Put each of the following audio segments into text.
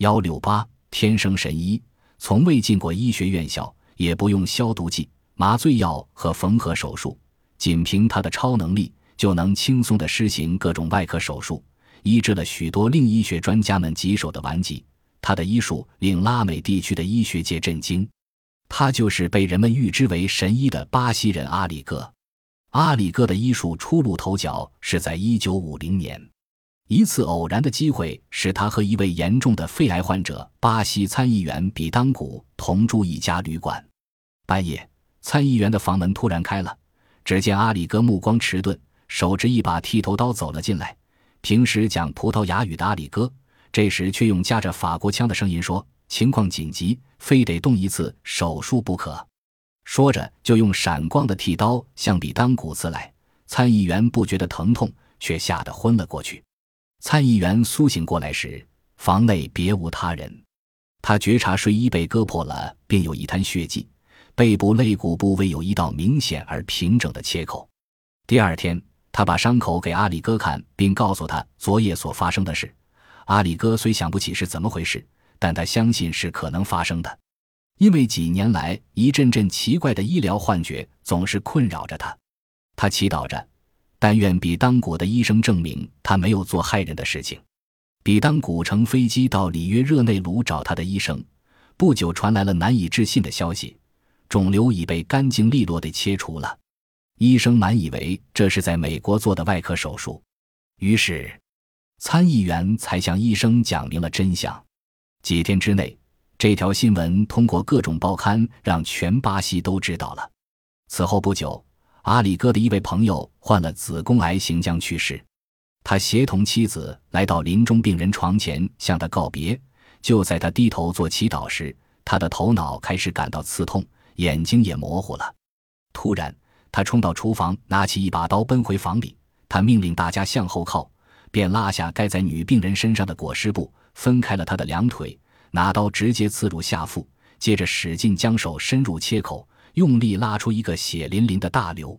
168天生神医，从未进过医学院校，也不用消毒剂、麻醉药和缝合手术，仅凭他的超能力就能轻松地施行各种外科手术，医治了许多令医学专家们棘手的顽疾。他的医术令拉美地区的医学界震惊。他就是被人们誉之为神医的巴西人阿里戈。阿里戈的医术初露头角是在1950年。一次偶然的机会使他和一位严重的肺癌患者巴西参议员比当古同住一家旅馆。半夜，参议员的房门突然开了，只见阿里戈目光迟钝，手执一把剃头刀走了进来。平时讲葡萄牙语的阿里戈这时却用夹着法国腔的声音说，情况紧急，非得动一次手术不可。说着就用闪光的剃刀向比当古刺来，参议员不觉得疼痛，却吓得昏了过去。参议员苏醒过来时，房内别无他人。他觉察睡衣被割破了，并有一滩血迹，背部肋骨部位有一道明显而平整的切口。第二天，他把伤口给阿里戈看，并告诉他昨夜所发生的事。阿里戈虽想不起是怎么回事，但他相信是可能发生的，因为几年来一阵阵奇怪的医疗幻觉总是困扰着他。他祈祷着，但愿比当古的医生证明他没有做害人的事情。比当古乘飞机到里约热内卢找他的医生，不久传来了难以置信的消息，肿瘤已被干净利落地切除了。医生满以为这是在美国做的外科手术，于是参议员才向医生讲明了真相。几天之内，这条新闻通过各种报刊让全巴西都知道了。此后不久，阿里戈的一位朋友患了子宫癌行将去世，他协同妻子来到临终病人床前向他告别。就在他低头做祈祷时，他的头脑开始感到刺痛，眼睛也模糊了。突然他冲到厨房，拿起一把刀奔回房里。他命令大家向后靠，便拉下盖在女病人身上的裹尸布，分开了她的两腿，拿刀直接刺入下腹，接着使劲将手伸入切口，用力拉出一个血淋淋的大瘤。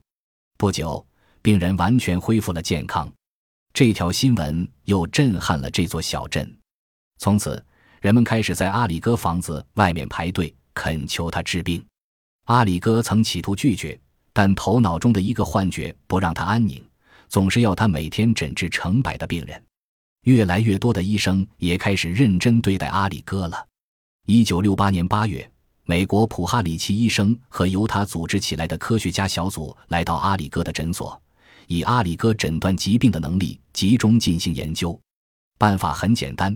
不久，病人完全恢复了健康。这条新闻又震撼了这座小镇。从此，人们开始在阿里戈房子外面排队，恳求他治病。阿里戈曾企图拒绝，但头脑中的一个幻觉不让他安宁，总是要他每天诊治成百的病人。越来越多的医生也开始认真对待阿里戈了。1968年8月，美国普哈里奇医生和由他组织起来的科学家小组来到阿里戈的诊所，以阿里戈诊断疾病的能力集中进行研究。办法很简单，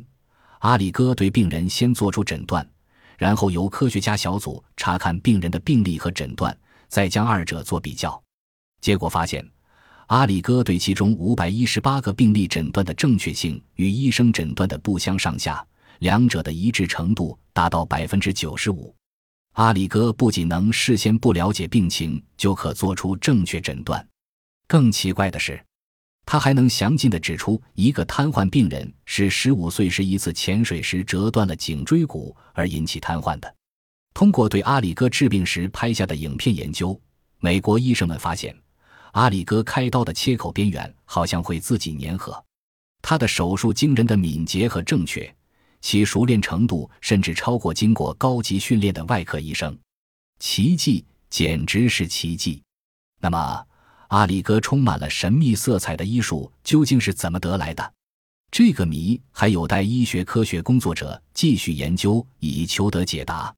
阿里戈对病人先做出诊断，然后由科学家小组查看病人的病历和诊断，再将二者做比较。结果发现，阿里戈对其中518个病例诊断的正确性与医生诊断的不相上下，两者的一致程度达到 95%。 阿里戈不仅能事先不了解病情就可做出正确诊断，更奇怪的是，他还能详尽地指出一个瘫痪病人是15岁时一次潜水时折断了颈椎骨而引起瘫痪的。通过对阿里戈治病时拍下的影片研究，美国医生们发现，阿里戈开刀的切口边缘好像会自己粘合。他的手术惊人的敏捷和正确，其熟练程度甚至超过经过高级训练的外科医生。奇迹，简直是奇迹。那么，阿里戈充满了神秘色彩的医术究竟是怎么得来的？这个谜还有待医学科学工作者继续研究，以求得解答。